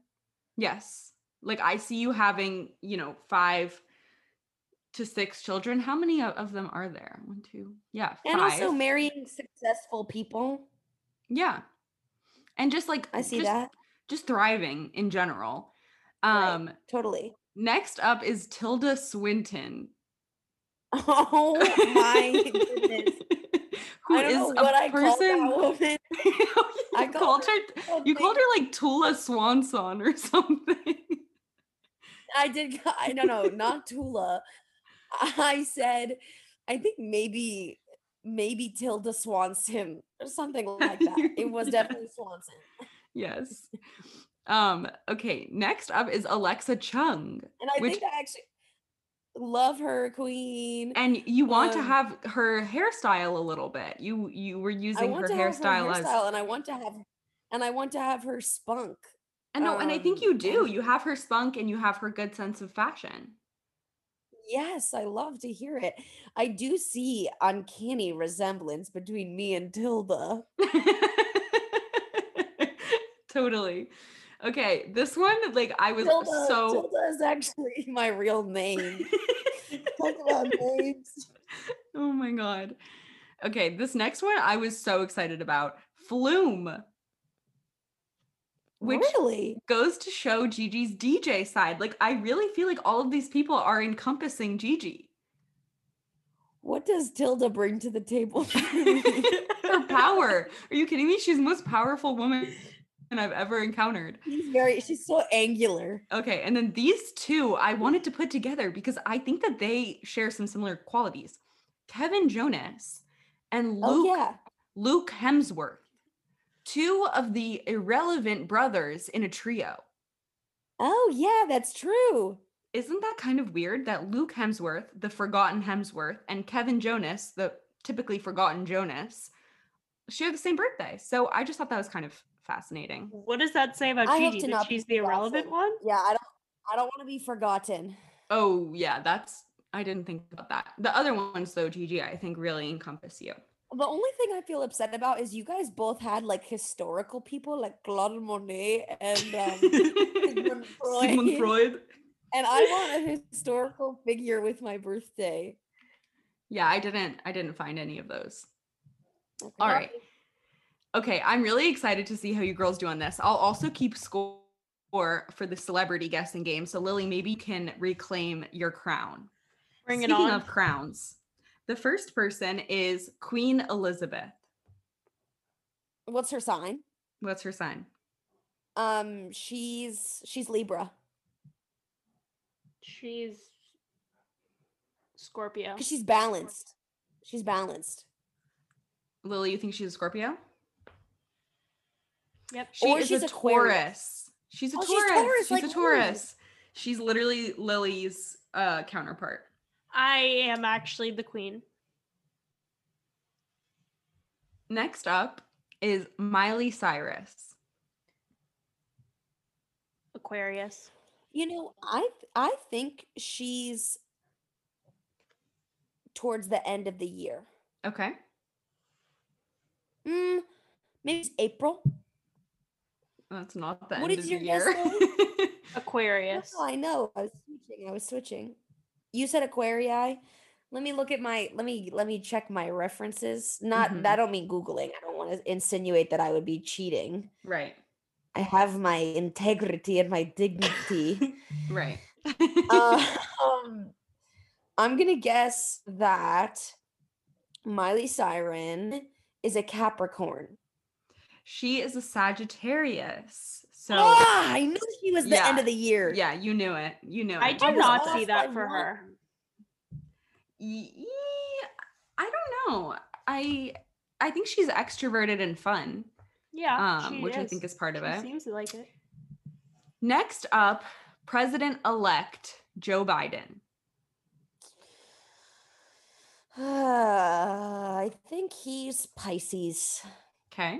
Yes. Like I see you having, 5 to 6 children. How many of them are there? 1, 2, yeah, 5. And also marrying successful people. Yeah. And just like, I see that. Just thriving in general. Right. Totally. Next up is Tilda Swinton. Oh my goodness. Who I don't is know a what I person? Called that woman. You called her like Tula Swanson or something. I don't know, not Tula. I said, I think maybe Tilda Swanson or something like that. It was definitely Swanson. Yes. Okay, next up is Alexa Chung. And I think I actually love her, queen. And you want to have her hairstyle a little bit. You were using her hairstyle as and I want to have her spunk. And no, and I think you do. You have her spunk and you have her good sense of fashion. Yes, I love to hear it. I do see uncanny resemblance between me and Tilda. Totally. Okay, this one, like, I was Tilda is actually my real name. Talk about names. Oh my God. Okay, this next one I was so excited about. Flume. Which goes to show Gigi's DJ side. Like, I really feel like all of these people are encompassing Gigi. What does Tilda bring to the table? Her power. Are you kidding me? She's the most powerful woman I've ever encountered. She's so angular. Okay, and then these two I wanted to put together because I think that they share some similar qualities. Kevin Jonas and Luke Hemsworth, two of the irrelevant brothers in a trio. Oh yeah, that's true. Isn't that kind of weird that Luke Hemsworth, the forgotten Hemsworth, and Kevin Jonas, the typically forgotten Jonas, share the same birthday? So I just thought that was kind of fascinating. What does that say about Gigi? That she's the irrelevant one? Yeah, I don't want to be forgotten. Oh yeah, I didn't think about that. The other ones though, Gigi, I think really encompass you. The only thing I feel upset about is you guys both had like historical people like Claude Monet and Sigmund Freud. And I want a historical figure with my birthday. Yeah, I didn't find any of those. Okay. All right. Okay, I'm really excited to see how you girls do on this. I'll also keep score for the celebrity guessing game. So Lily, maybe you can reclaim your crown. Bring it on. Speaking of crowns, The first person is Queen Elizabeth. What's her sign? What's her sign? She's Libra. She's Scorpio. 'Cause she's balanced. She's balanced. Lily, you think she's a Scorpio? Yep. She's a Taurus. She's a Taurus. She's a Taurus. She's literally Lily's counterpart. I am actually the queen. Next up is Miley Cyrus. Aquarius. You know, I think she's towards the end of the year. Okay. Maybe it's April. That's not the end of the year. Aquarius. Oh, I know. I was switching. You said Aquarii. Let me check my references. Not mm-hmm. I don't mean Googling. I don't want to insinuate that I would be cheating. Right. I have my integrity and my dignity. Right. I'm going to guess that Miley Cyrus is a Capricorn. She is a Sagittarius. So I knew she was the end of the year. Yeah, you knew it. I did not see that for her. I don't know. I think she's extroverted and fun. Yeah, which is. I think is part of it. Seems like it. Next up, President-elect Joe Biden. I think he's Pisces. Okay.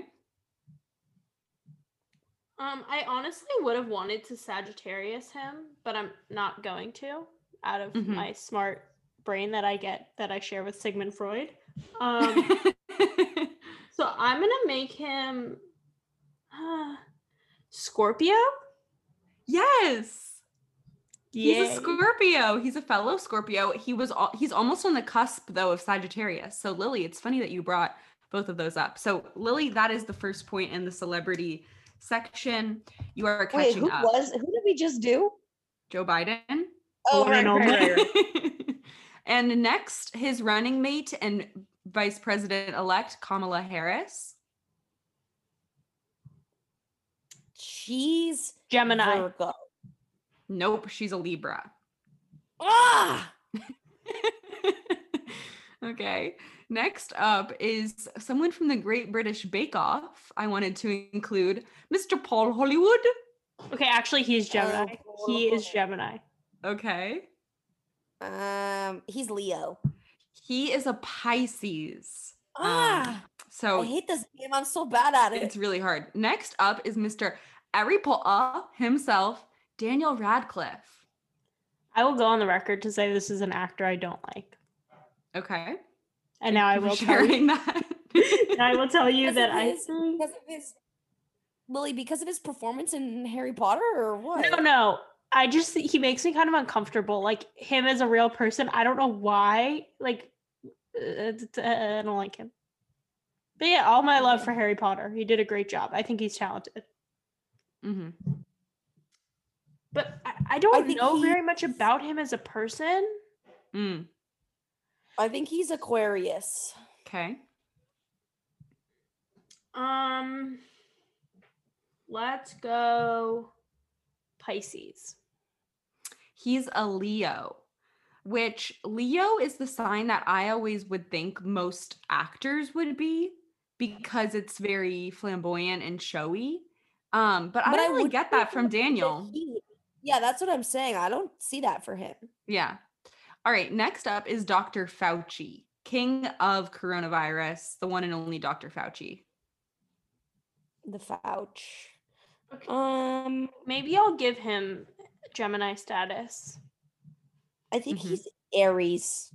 I honestly would have wanted to Sagittarius him, but I'm not going to out of my smart brain that I get that I share with Sigmund Freud. So I'm going to make him Scorpio. Yes. Yay. He's a Scorpio. He's a fellow Scorpio. He's almost on the cusp though of Sagittarius. So Lily, it's funny that you brought both of those up. So Lily, that is the first point in the celebrity section. You are catching up. Who did we just do? Joe Biden. Oh, right. And next, his running mate and Vice President-elect Kamala Harris. She's Gemini. Virgo. Nope, she's a Libra. Ah! Okay. Next up is someone from the Great British Bake Off. I wanted to include Mr. Paul Hollywood. Okay, actually, he's Gemini. He is Gemini. Okay. He's Leo. He is a Pisces. So I hate this game. I'm so bad at it. It's really hard. Next up is Mr. Harry Potter himself, Daniel Radcliffe. I will go on the record to say this is an actor I don't like. Okay. And now I will tell you that. Because of his performance in Harry Potter or what? No. He makes me kind of uncomfortable. Like him as a real person. I don't know why. Like I don't like him. But yeah, all my love for Harry Potter. He did a great job. I think he's talented. Mm-hmm. But I don't know very much about him as a person. Mm. I think he's Aquarius. Okay. Let's go Pisces. He's a Leo, which Leo is the sign that I always would think most actors would be because it's very flamboyant and showy. But I really get that from Daniel. Yeah, that's what I'm saying. I don't see that for him. Yeah. All right, next up is Dr. Fauci, king of coronavirus, the one and only Dr. Fauci. The Fauci. Okay. Maybe I'll give him Gemini status. I think he's Aries.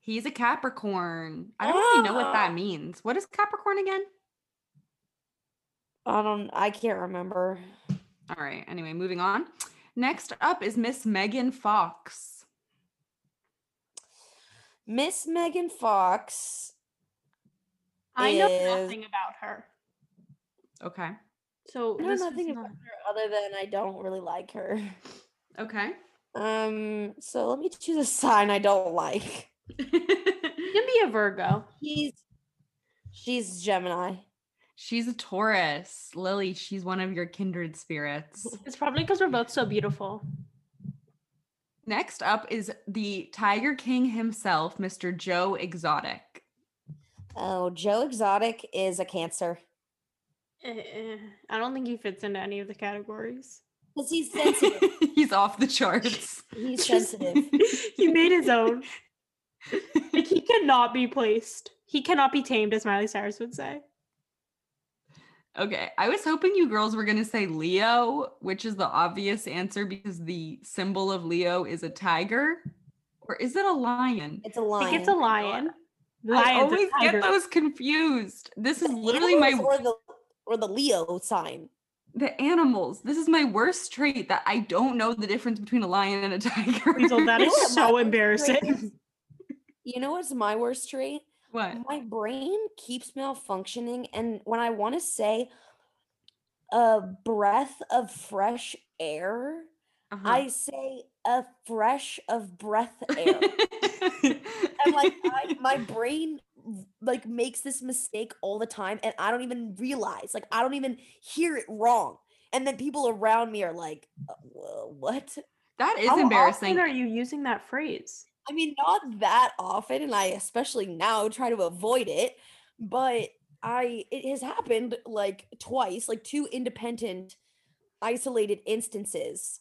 He's a Capricorn. I don't really know what that means. What is Capricorn again? I can't remember. All right, anyway, moving on. Next up is Miss Megan Fox. Miss Megan Fox. I know nothing about her. Okay. So I know nothing about her other than I don't really like her. Okay. So let me choose a sign I don't like. can be a Virgo. She's Gemini. She's a Taurus. Lily, she's one of your kindred spirits. It's probably because we're both so beautiful. Next up is the Tiger King himself, Mr. Joe Exotic. Oh, Joe Exotic is a Cancer. I don't think he fits into any of the categories. Because he's sensitive. He's off the charts. He's sensitive. He made his own. Like, he cannot be placed. He cannot be tamed, as Miley Cyrus would say. Okay, I was hoping you girls were going to say Leo, which is the obvious answer because the symbol of Leo is a tiger. Or is it a lion? It's a lion. I think it's a lion. I always get those confused. This is literally my... Or the Leo sign. The animals. This is my worst trait, that I don't know the difference between a lion and a tiger. Liesl, that is so embarrassing. You know what's my worst trait? What? My brain keeps malfunctioning, and when I want to say a breath of fresh air, I say a fresh of breath air. And like my brain like makes this mistake all the time, and I don't even realize, like I don't even hear it wrong, and then people around me are like, what? That is embarrassing. How often are you using that phrase? I mean, not that often, and I especially now try to avoid it, but it has happened like twice, like two independent, isolated instances,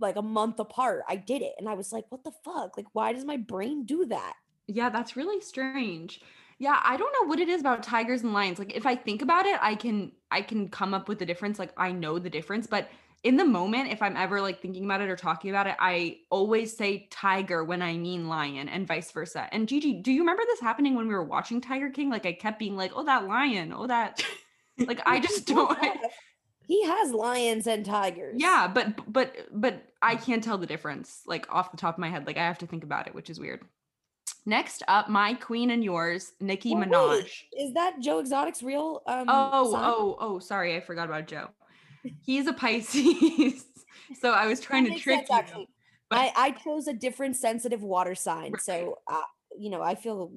like a month apart. I did it, and I was like, what the fuck? Like, why does my brain do that? Yeah, that's really strange. Yeah, I don't know what it is about tigers and lions. Like, if I think about it, I can come up with the difference. Like, I know the difference, but in the moment, if I'm ever like thinking about it or talking about it, I always say tiger when I mean lion and vice versa. And Gigi, do you remember this happening when we were watching Tiger King? Like I kept being like, oh, that lion, oh, that, like, I just don't. He has lions and tigers. Yeah. But I can't tell the difference like off the top of my head. Like I have to think about it, which is weird. Next up, my queen and yours, Nicki Minaj. Wait, is that Joe Exotic's real? Sorry. I forgot about Joe. He's a Pisces, so I was trying to trick you. Actually. But I chose a different sensitive water sign, right. So I feel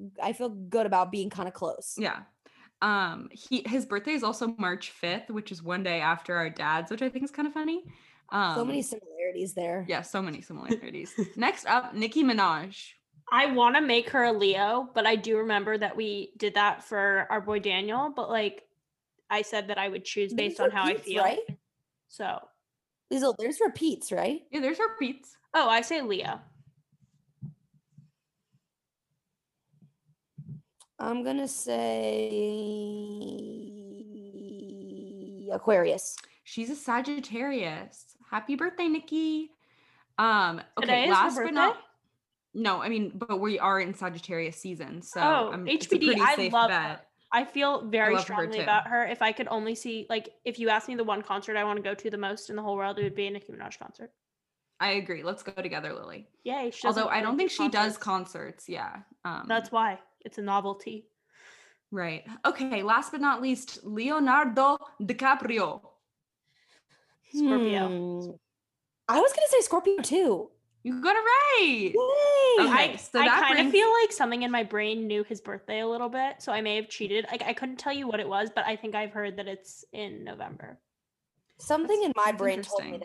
good about being kind of close. Yeah, his birthday is also March 5th, which is one day after our dad's, which I think is kind of funny. So many similarities there. Yeah, so many similarities. Next up, Nicki Minaj. I want to make her a Leo, but I do remember that we did that for our boy Daniel, but like. I said that I would choose based on how I feel. Right? So, Liesl, there's repeats, right? Yeah, there's repeats. Oh, I say Leo. I'm going to say Aquarius. She's a Sagittarius. Happy birthday, Nikki. Okay, last but not No, I mean, but we are in Sagittarius season, so HBD, I love that. I feel very strongly about her. If I could only see, like, if you asked me the one concert I want to go to the most in the whole world, it would be a Nicki Minaj concert. I agree. Let's go together, Lily. Yay. Although I don't think she does concerts. Yeah. That's why. It's a novelty. Right. Okay. Last but not least, Leonardo DiCaprio. Scorpio. I was going to say Scorpio too. You got it right. Yay. Okay, so I kind of feel like something in my brain knew his birthday a little bit, so I may have cheated. Like I couldn't tell you what it was, but I think I've heard that it's in November. Something in my brain told me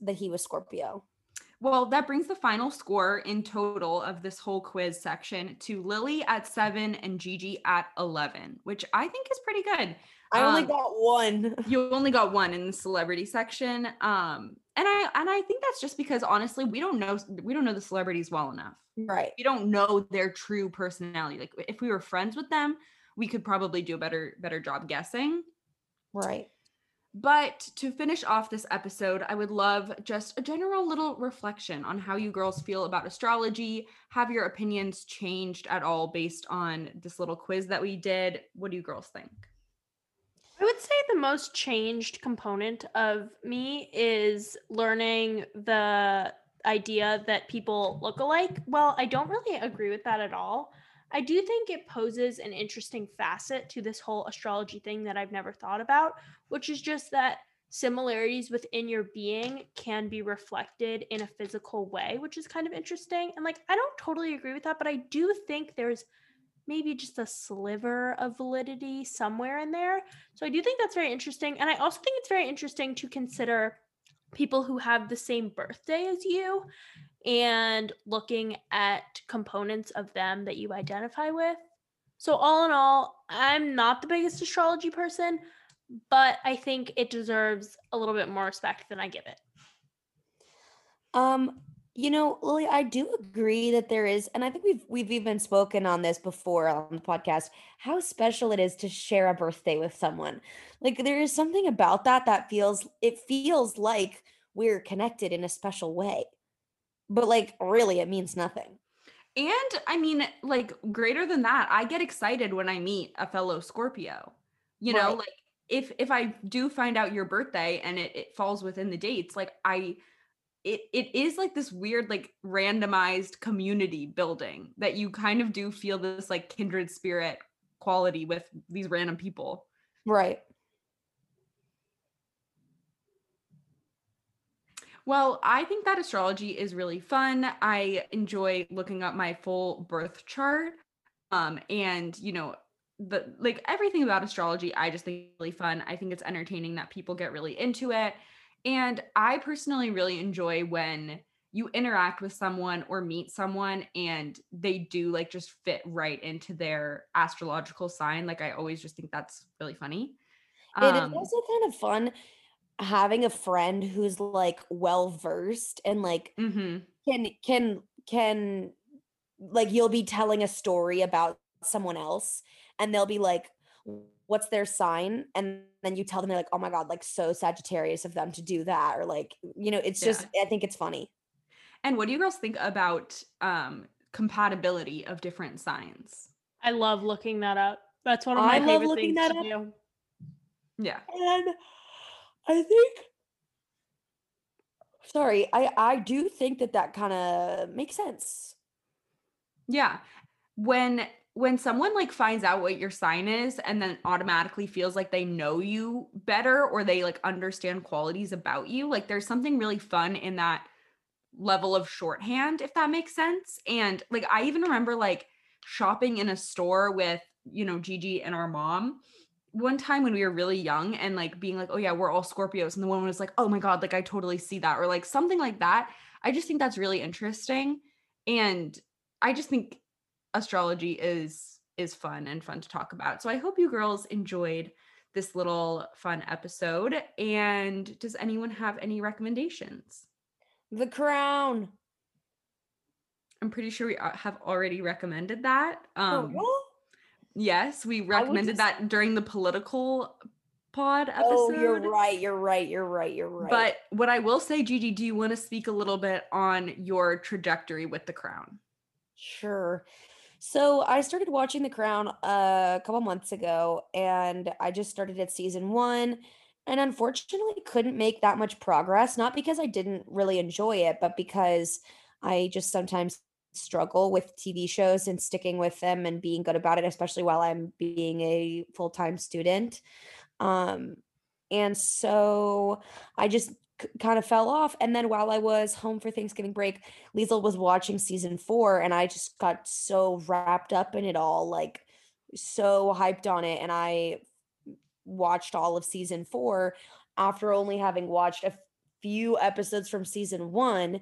that he was Scorpio. Well, that brings the final score in total of this whole quiz section to Lily at 7 and Gigi at 11, which I think is pretty good. I only got one. You only got one in the celebrity section. And I think that's just because honestly, we don't know the celebrities well enough. Right. We don't know their true personality. Like if we were friends with them, we could probably do a better job guessing. Right. But to finish off this episode, I would love just a general little reflection on how you girls feel about astrology. Have your opinions changed at all based on this little quiz that we did? What do you girls think? I would say the most changed component of me is learning the idea that people look alike. Well, I don't really agree with that at all. I do think it poses an interesting facet to this whole astrology thing that I've never thought about, which is just that similarities within your being can be reflected in a physical way, which is kind of interesting. And like, I don't totally agree with that, but I do think there's maybe just a sliver of validity somewhere in there. So I do think that's very interesting. And I also think it's very interesting to consider people who have the same birthday as you and looking at components of them that you identify with. So all in all, I'm not the biggest astrology person, but I think it deserves a little bit more respect than I give it. You know, Lily, I do agree that there is, and I think we've even spoken on this before on the podcast, how special it is to share a birthday with someone. Like, there is something about that feels like we're connected in a special way, but like, really, it means nothing. And I mean, like, greater than that, I get excited when I meet a fellow Scorpio, you know, right. Like if I do find out your birthday and it falls within the dates, like it is like this weird, like randomized community building that you kind of do feel this like kindred spirit quality with these random people. Right. Well, I think that astrology is really fun. I enjoy looking up my full birth chart. And you know, like everything about astrology, I just think it's really fun. I think it's entertaining that people get really into it. And I personally really enjoy when you interact with someone or meet someone and they do like just fit right into their astrological sign. Like I always just think that's really funny. It is also kind of fun having a friend who's like well-versed and like mm-hmm. can like you'll be telling a story about someone else and they'll be like, what's their sign? And then you tell them, they're like, oh my God, like so Sagittarius of them to do that. Or like, you know, it's just, I think it's funny. And what do you girls think about compatibility of different signs? I love looking that up. That's one of my favorite things to do. Yeah. And I think, sorry, I do think that kind of makes sense. Yeah. When someone like finds out what your sign is and then automatically feels like they know you better or they like understand qualities about you, like there's something really fun in that level of shorthand, if that makes sense. And like, I even remember like shopping in a store with, you know, Gigi and our mom one time when we were really young and like being like, oh yeah, we're all Scorpios. And the woman was like, oh my God, like I totally see that. Or like something like that. I just think that's really interesting. And I just think astrology is fun to talk about. So I hope you girls enjoyed this little fun episode. And does anyone have any recommendations? The Crown. I'm pretty sure we have already recommended that. Oh, yes, we recommended that during the political pod episode. Oh, you're right. But what I will say, Gigi, do you want to speak a little bit on your trajectory with The Crown? Sure. So I started watching The Crown a couple months ago, and I just started at season 1 and unfortunately couldn't make that much progress, not because I didn't really enjoy it, but because I just sometimes struggle with TV shows and sticking with them and being good about it, especially while I'm being a full-time student. And so I just kind of fell off. And then while I was home for Thanksgiving break, Liesl was watching season 4 and I just got so wrapped up in it all, like so hyped on it. And I watched all of season 4 after only having watched a few episodes from season 1.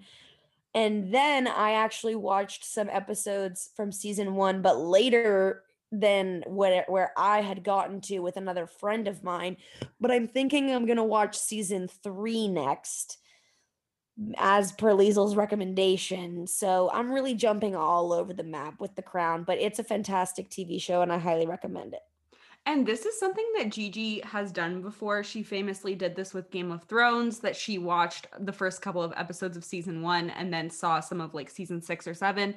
And then I actually watched some episodes from season 1, but later than where I had gotten to with another friend of mine. But I'm thinking I'm going to watch season 3 next as per Liesl's recommendation. So I'm really jumping all over the map with The Crown, but it's a fantastic TV show and I highly recommend it. And this is something that Gigi has done before. She famously did this with Game of Thrones, that she watched the first couple of episodes of season 1 and then saw some of like season 6 or 7.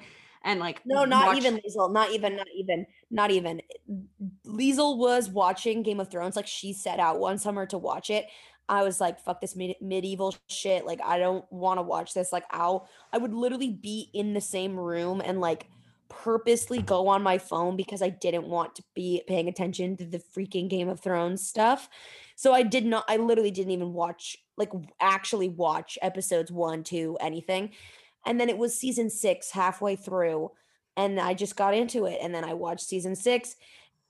And like, no, not even. Liesl was watching Game of Thrones. Like she set out one summer to watch it. I was like, fuck this medieval shit. Like, I don't want to watch this. Like I would literally be in the same room and like purposely go on my phone because I didn't want to be paying attention to the freaking Game of Thrones stuff. So I literally didn't even watch, like actually watch episodes 1, 2, anything. And then it was season 6 halfway through and I just got into it. And then I watched season 6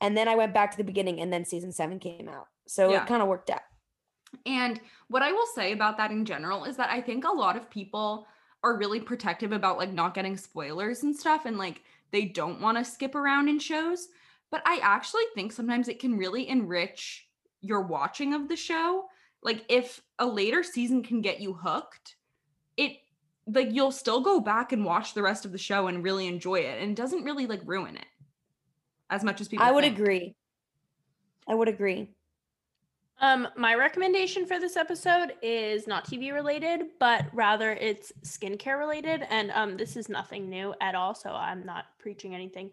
and then I went back to the beginning and then season 7 came out. So It kind of worked out. And what I will say about that in general is that I think a lot of people are really protective about like not getting spoilers and stuff. And like, they don't want to skip around in shows, but I actually think sometimes it can really enrich your watching of the show. Like if a later season can get you hooked, it like, you'll still go back and watch the rest of the show and really enjoy it. And it doesn't really like ruin it as much as people think. I would agree. My recommendation for this episode is not TV related, but rather it's skincare related. And this is nothing new at all. So I'm not preaching anything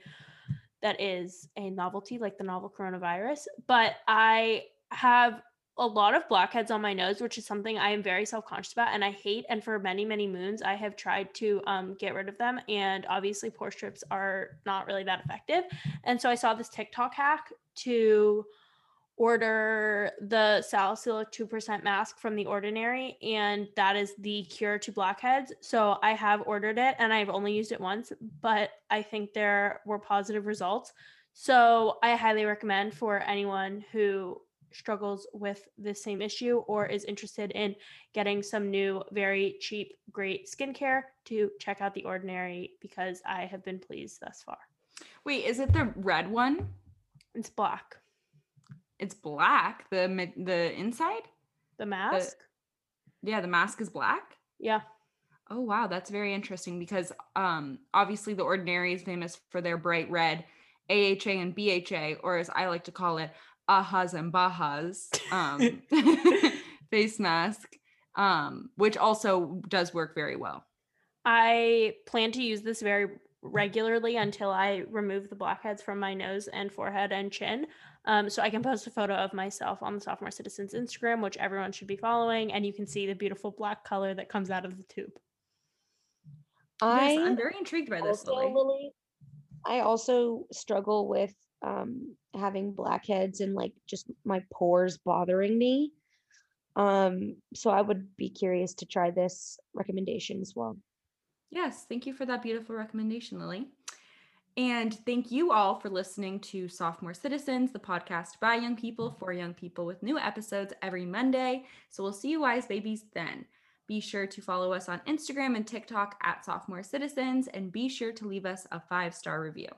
that is a novelty like the novel coronavirus, but I have a lot of blackheads on my nose, which is something I am very self-conscious about and I hate. And for many, many moons, I have tried to get rid of them. And obviously pore strips are not really that effective. And so I saw this TikTok hack to order the salicylic 2% mask from The Ordinary, and that is the cure to blackheads. So I have ordered it and I've only used it once, but I think there were positive results. So I highly recommend for anyone who struggles with this same issue or is interested in getting some new, very cheap, great skincare to check out The Ordinary because I have been pleased thus far. Wait, is it the red one? It's black. It's black. The inside? The mask? The mask is black? Yeah. Oh, wow. That's very interesting because obviously The Ordinary is famous for their bright red AHA and BHA, or as I like to call it, ahas and bahas face mask, which also does work very well. I plan to use this very regularly until I remove the blackheads from my nose and forehead and chin. So I can post a photo of myself on the Sophomore Citizens Instagram, which everyone should be following. And you can see the beautiful black color that comes out of the tube. I'm very intrigued by this, Lily. I also struggle with having blackheads and like just my pores bothering me. So I would be curious to try this recommendation as well. Yes. Thank you for that beautiful recommendation, Lily. And thank you all for listening to Sophomore Citizens, the podcast by young people for young people with new episodes every Monday. So we'll see you wise babies then. Be sure to follow us on Instagram and TikTok at Sophomore Citizens, and be sure to leave us a 5-star review.